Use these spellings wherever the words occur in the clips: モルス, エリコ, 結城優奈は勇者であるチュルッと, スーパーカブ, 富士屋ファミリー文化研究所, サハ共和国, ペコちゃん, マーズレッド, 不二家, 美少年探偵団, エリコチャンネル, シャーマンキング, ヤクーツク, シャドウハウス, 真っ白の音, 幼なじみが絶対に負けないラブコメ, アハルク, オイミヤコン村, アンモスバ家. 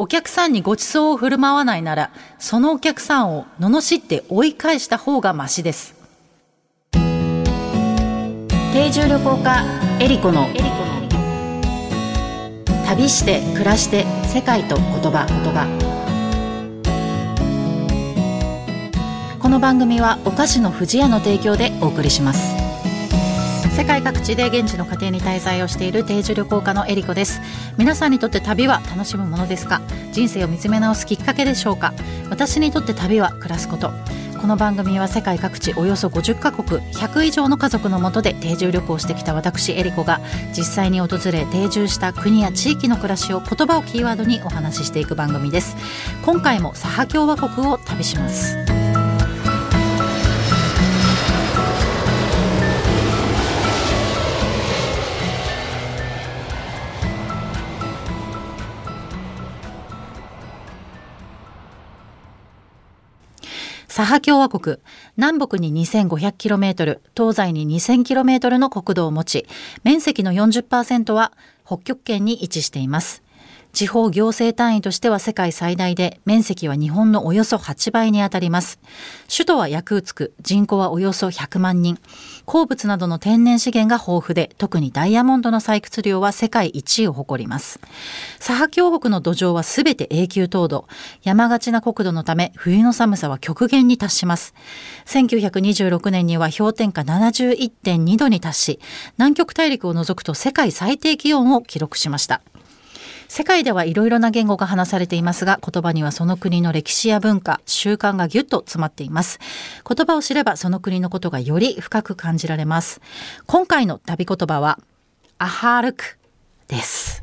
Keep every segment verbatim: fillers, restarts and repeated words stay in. お客さんにご馳走を振る舞わないなら、そのお客さんを罵って追い返した方がマシです。定住旅行家エリコの旅して暮らして世界と言葉言葉。この番組はお菓子の不二家の提供でお送りします。世界各地で現地の家庭に滞在をしている定住旅行家のエリコです。皆さんにとって旅は楽しむものですか？人生を見つめ直すきっかけでしょうか？私にとって旅は暮らすこと。この番組は世界各地およそごじゅっかこくひゃくいじょうの家族の下で定住旅行してきた私エリコが実際に訪れ定住した国や地域の暮らしを言葉をキーワードにお話ししていく番組です。今回もサハ共和国を旅します。サハ共和国、南北に にせんごひゃくキロメートル、東西に にせんキロメートル の国土を持ち、面積の よんじゅっパーセント は北極圏に位置しています。地方行政単位としては世界最大で、面積は日本のおよそはちばいにあたります。首都はヤクーツク、人口はおよそひゃくまんにん。鉱物などの天然資源が豊富で、特にダイヤモンドの採掘量は世界いちいを誇ります。サハ共和国の土壌はすべて永久凍土。山がちな国土のため、冬の寒さは極限に達します。せんきゅうひゃくにじゅうろくねんには氷点下 ななじゅういってんにどに達し、南極大陸を除くと世界最低気温を記録しました。世界ではいろいろな言語が話されていますが、言葉にはその国の歴史や文化、習慣がぎゅっと詰まっています。言葉を知ればその国のことがより深く感じられます。今回の旅言葉は、アハルクです。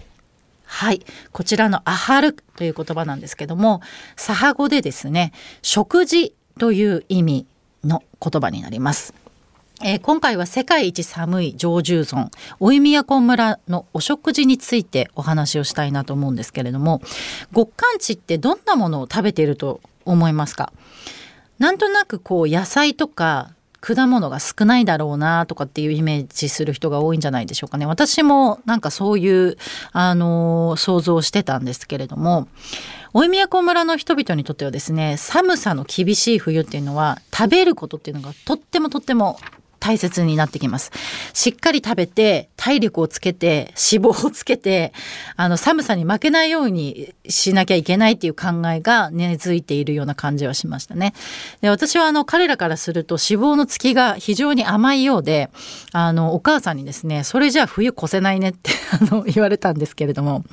はい。こちらのアハルクという言葉なんですけども、サハ語でですね、食事という意味の言葉になります。えー、今回は世界一寒い常住村オイミヤコン村のお食事についてお話をしたいなと思うんですけれども、極寒地ってどんなものを食べていると思いますか？なんとなくこう野菜とか果物が少ないだろうなとかっていうイメージする人が多いんじゃないでしょうかね。私もなんかそういう、あのー、想像してたんですけれども、オイミヤコン村の人々にとってはですね、寒さの厳しい冬っていうのは食べることっていうのがとってもとっても大切になってきます。しっかり食べて体力をつけて脂肪をつけて、あの寒さに負けないようにしなきゃいけないっていう考えが根付いているような感じはしましたね。で、私はあの彼らからすると脂肪のつきが非常に甘いようで、あのお母さんにですね、それじゃあ冬越せないねってあの言われたんですけれども、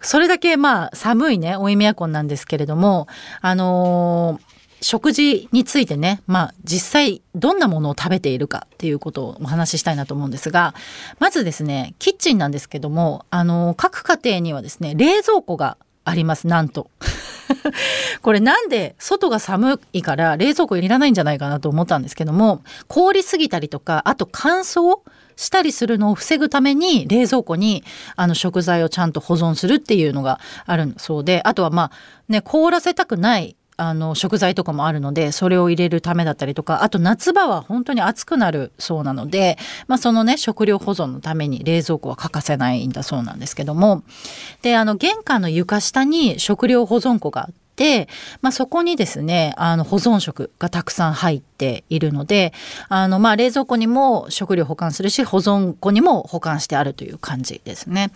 それだけまあ寒いねオイミヤコンなんですけれども、あのー食事についてね、まあ実際どんなものを食べているかっていうことをお話ししたいなと思うんですが、まずですね、キッチンなんですけども、あの各家庭にはですね、冷蔵庫があります。なんとこれなんで外が寒いから冷蔵庫いらないんじゃないかなと思ったんですけども、凍りすぎたりとか、あと乾燥したりするのを防ぐために冷蔵庫にあの食材をちゃんと保存するっていうのがあるそうで、あとはまあね、凍らせたくないあの食材とかもあるので、それを入れるためだったりとか、あと夏場は本当に暑くなるそうなので、まあ、そのね食料保存のために冷蔵庫は欠かせないんだそうなんですけども、で、あの玄関の床下に食料保存庫があって、まあ、そこにですね、あの保存食がたくさん入っているので、あのまあ冷蔵庫にも食料保管するし、保存庫にも保管してあるという感じですね。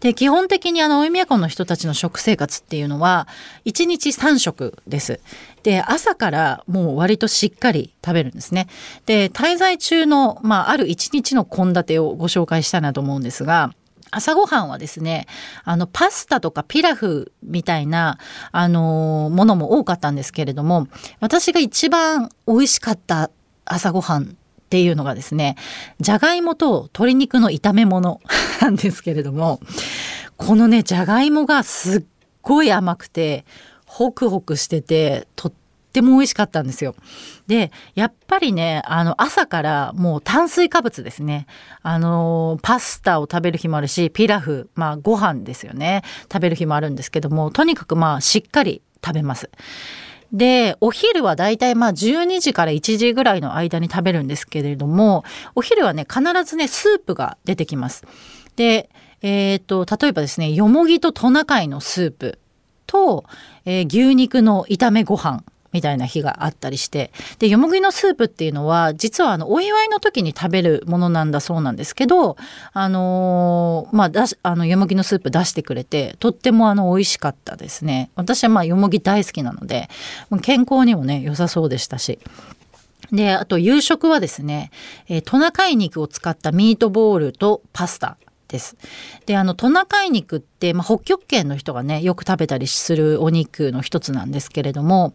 で、基本的にあのオイミヤコンの人たちの食生活っていうのはいちにちさんしょくです。で、朝からもう割としっかり食べるんですね。で、滞在中の、まあ、あるいちにちの献立をご紹介したいなと思うんですが、朝ごはんはですね、あのパスタとかピラフみたいな、あのー、ものも多かったんですけれども、私が一番美味しかった朝ごはんっていうのがですね、じゃがいもと鶏肉の炒め物なんですけれども、このね、じゃがいもがすっごい甘くてホクホクしてて、とっても美味しかったんですよ。で、やっぱりね、あの朝からもう炭水化物ですね。あのパスタを食べる日もあるし、ピラフ、まあご飯ですよね、食べる日もあるんですけども、とにかくまあしっかり食べます。で、お昼はだいたいまあじゅうにじからいちじぐらいの間に食べるんですけれども、お昼はね必ずねスープが出てきます。で、えーと、例えばですね、よもぎとトナカイのスープと、えー、牛肉の炒めご飯みたいな日があったりして、でよもぎのスープっていうのは実はあのお祝いの時に食べるものなんだそうなんですけど、あのー、まあ、だしあのよもぎのスープ出してくれて、とってもあの美味しかったですね。私はまあよもぎ大好きなので健康にもね良さそうでしたし、であと夕食はですね、えー、トナカイ肉を使ったミートボールとパスタです。で、あのトナカイ肉って、まあ、北極圏の人がねよく食べたりするお肉の一つなんですけれども、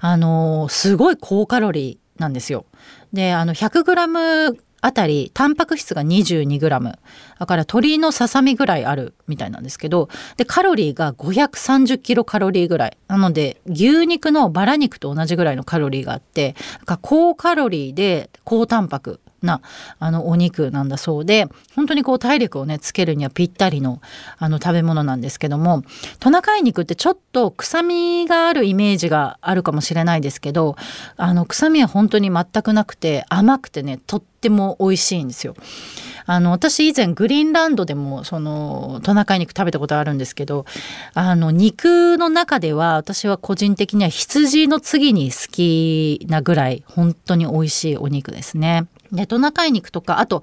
あのすごい高カロリーなんですよ。で、あの ひゃくグラム あたりタンパク質が にじゅうにグラム だから鶏のささみぐらいあるみたいなんですけど、でカロリーがごひゃくさんじゅっキロカロリーぐらいなので牛肉のバラ肉と同じぐらいのカロリーがあって、高カロリーで高タンパクなあのお肉なんだそうで、本当にこう体力をねつけるにはぴったりのあの食べ物なんですけども、トナカイ肉ってちょっと臭みがあるイメージがあるかもしれないですけど、あの臭みは本当に全くなくて甘くてね、とっても美味しいんですよ。あの私以前グリーンランドでもそのトナカイ肉食べたことあるんですけど、あの肉の中では私は個人的には羊の次に好きなぐらい本当に美味しいお肉ですね。でトナカイ肉とか、あと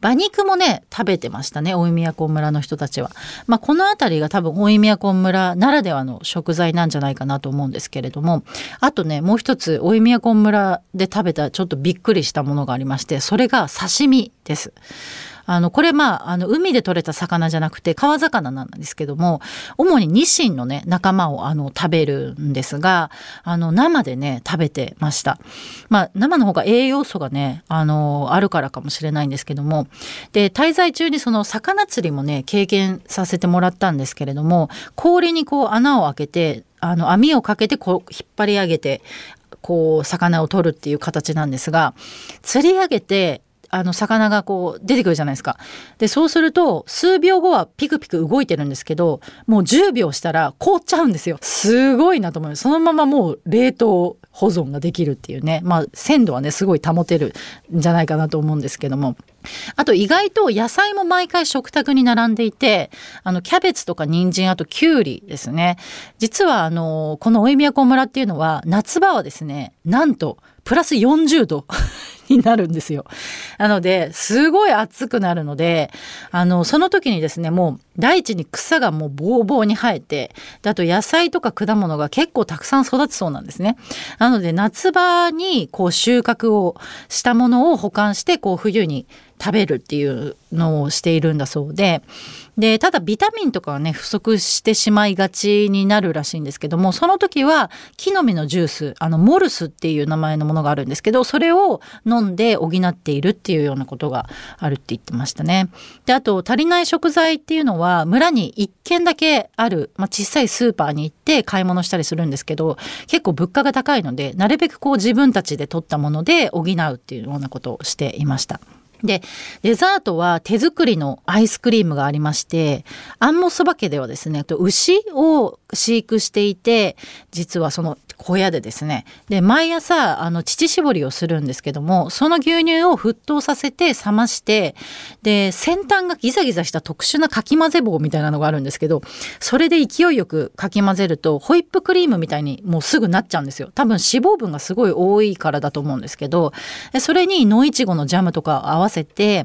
馬肉もね食べてましたね、大井都村の人たちは。まあ、この辺りが多分大井都村ならではの食材なんじゃないかなと思うんですけれども、あとねもう一つ大井都村で食べたちょっとびっくりしたものがありまして、それが刺身です。あのこれまあ、あの海で取れた魚じゃなくて川魚なんですけども、主にニシンのね仲間をあの食べるんですが、あの生でね食べてました。まあ、生の方が栄養素がねあのあるからかもしれないんですけども、で滞在中にその魚釣りもね経験させてもらったんですけれども、氷にこう穴を開けてあの網をかけてこう引っ張り上げてこう魚を取るっていう形なんですが、釣り上げてあの魚がこう出てくるじゃないですか。でそうすると数秒後はピクピク動いてるんですけど、もうじゅうびょうしたら凍っちゃうんですよ。すごいなと思います。そのままもう冷凍保存ができるっていうね、まあ、鮮度はねすごい保てるんじゃないかなと思うんですけども、あと意外と野菜も毎回食卓に並んでいて、あのキャベツとか人参、あときゅうりですね。実はあのこの大井都村っていうのは夏場はですね、なんとプラスよんじゅうどになるんですよ。なのですごい暑くなるので、あのその時にですね、もう大地に草がもうボーボーに生えて、あと野菜とか果物が結構たくさん育つそうなんですね。なので夏場にこう収穫をしたものを保管してこう冬に食べるっていうのをしているんだそうで、でただビタミンとかはね不足してしまいがちになるらしいんですけども、その時は木の実のジュース、あのモルスっていう名前のものがあるんですけど、それを飲んで補っているっていうようなことがあるって言ってましたね。であと足りない食材っていうのは村にいっけんだけある、まあ、小さいスーパーに行って買い物したりするんですけど、結構物価が高いのでなるべくこう自分たちで取ったもので補うっていうようなことをしていました。でデザートは手作りのアイスクリームがありまして、アンモスバ家ではですね牛を飼育していて、実はその小屋でですね、で毎朝あの乳搾りをするんですけども、その牛乳を沸騰させて冷まして、で先端がギザギザした特殊なかき混ぜ棒みたいなのがあるんですけど、それで勢いよくかき混ぜるとホイップクリームみたいにもうすぐなっちゃうんですよ。多分脂肪分がすごい多いからだと思うんですけど、それに野いちごのジャムとか合わせて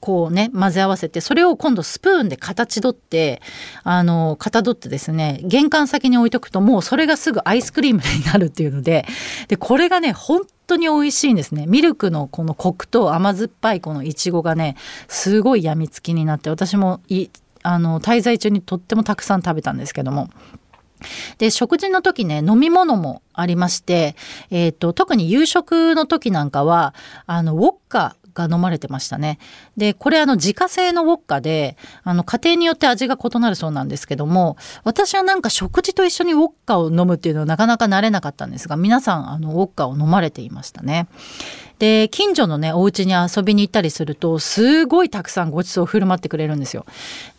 こうね混ぜ合わせて、それを今度スプーンで形取ってあのかたどってですね、玄関先に置いとくともうそれがすぐアイスクリームになるっていうので、でこれがね本当に美味しいんですね。ミルクのこのコクと甘酸っぱいこのいちごがねすごい病みつきになって、私もいあの滞在中にとってもたくさん食べたんですけども、で食事の時ね飲み物もありまして、えーと、特に夕食の時なんかはあのウォッカが飲まれてましたね。でこれあの自家製のウォッカで、あの家庭によって味が異なるそうなんですけども、私はなんか食事と一緒にウォッカを飲むっていうのはなかなか慣れなかったんですが、皆さんあのウォッカを飲まれていましたね。で近所のねお家に遊びに行ったりするとすごいたくさんごちそうを振る舞ってくれるんですよ。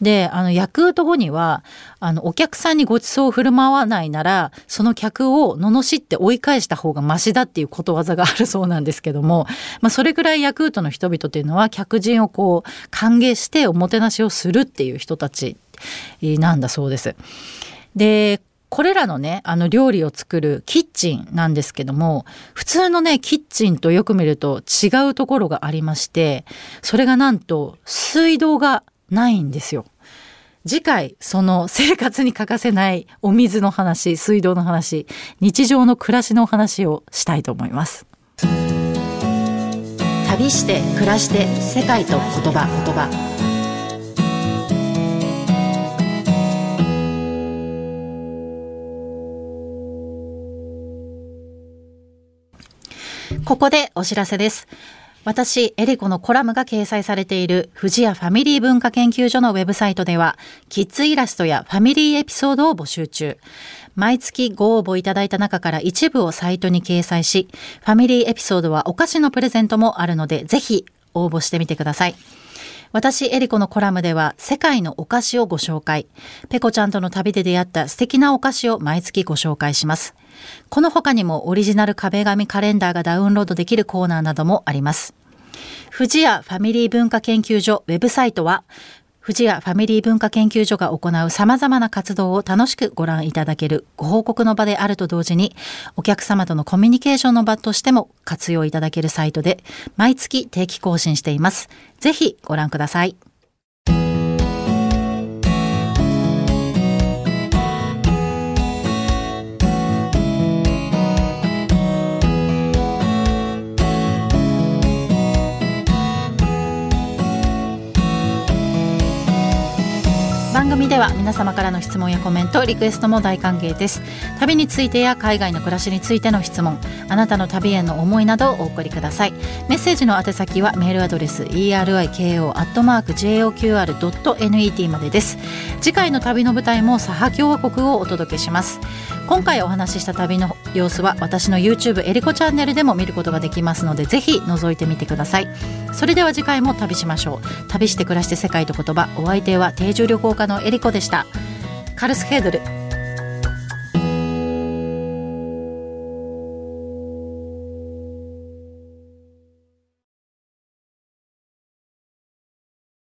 であのヤクルト後にはあのお客さんにごちそうを振る舞わないならその客を罵って追い返した方がマシだっていうことわざがあるそうなんですけども、まあ、それくらいヤクルトの人々っていうのは客人をこう歓迎しておもてなしをするっていう人たちなんだそうです。でこれらのねあの料理を作るキッチンなんですけども、普通のねキッチンとよく見ると違うところがありまして、それがなんと水道がないんですよ。次回その生活に欠かせないお水の話、水道の話、日常の暮らしの話をしたいと思います。旅して暮らして世界と言葉、言葉ここでお知らせです。私エリコのコラムが掲載されている富士屋ファミリー文化研究所のウェブサイトでは、キッズイラストやファミリーエピソードを募集中。毎月ご応募いただいた中から一部をサイトに掲載し、ファミリーエピソードはお菓子のプレゼントもあるので、ぜひ応募してみてください。私エリコのコラムでは世界のお菓子をご紹介、ペコちゃんとの旅で出会った素敵なお菓子を毎月ご紹介します。この他にもオリジナル壁紙カレンダーがダウンロードできるコーナーなどもあります。富士屋ファミリー文化研究所ウェブサイトは、富士屋ファミリー文化研究所が行う様々な活動を楽しくご覧いただけるご報告の場であると同時に、お客様とのコミュニケーションの場としても活用いただけるサイトで、毎月定期更新しています。ぜひご覧ください。番組では皆様からの質問やコメント、リクエストも大歓迎です。旅についてや海外の暮らしについての質問、あなたの旅への思いなどをお送りください。メッセージの宛先はメールアドレス イーアールアイケーオーアットマークジェーオーキューアールドットエヌイーティー までです。次回の旅の舞台もサハ共和国をお届けします。今回お話しした旅の様子は私の YouTube エリコチャンネルでも見ることができますので、ぜひ覗いてみてください。それでは次回も旅しましょう。旅して暮らして世界と言葉、お相手は定住旅行家のエリコでした。カルスヘードル。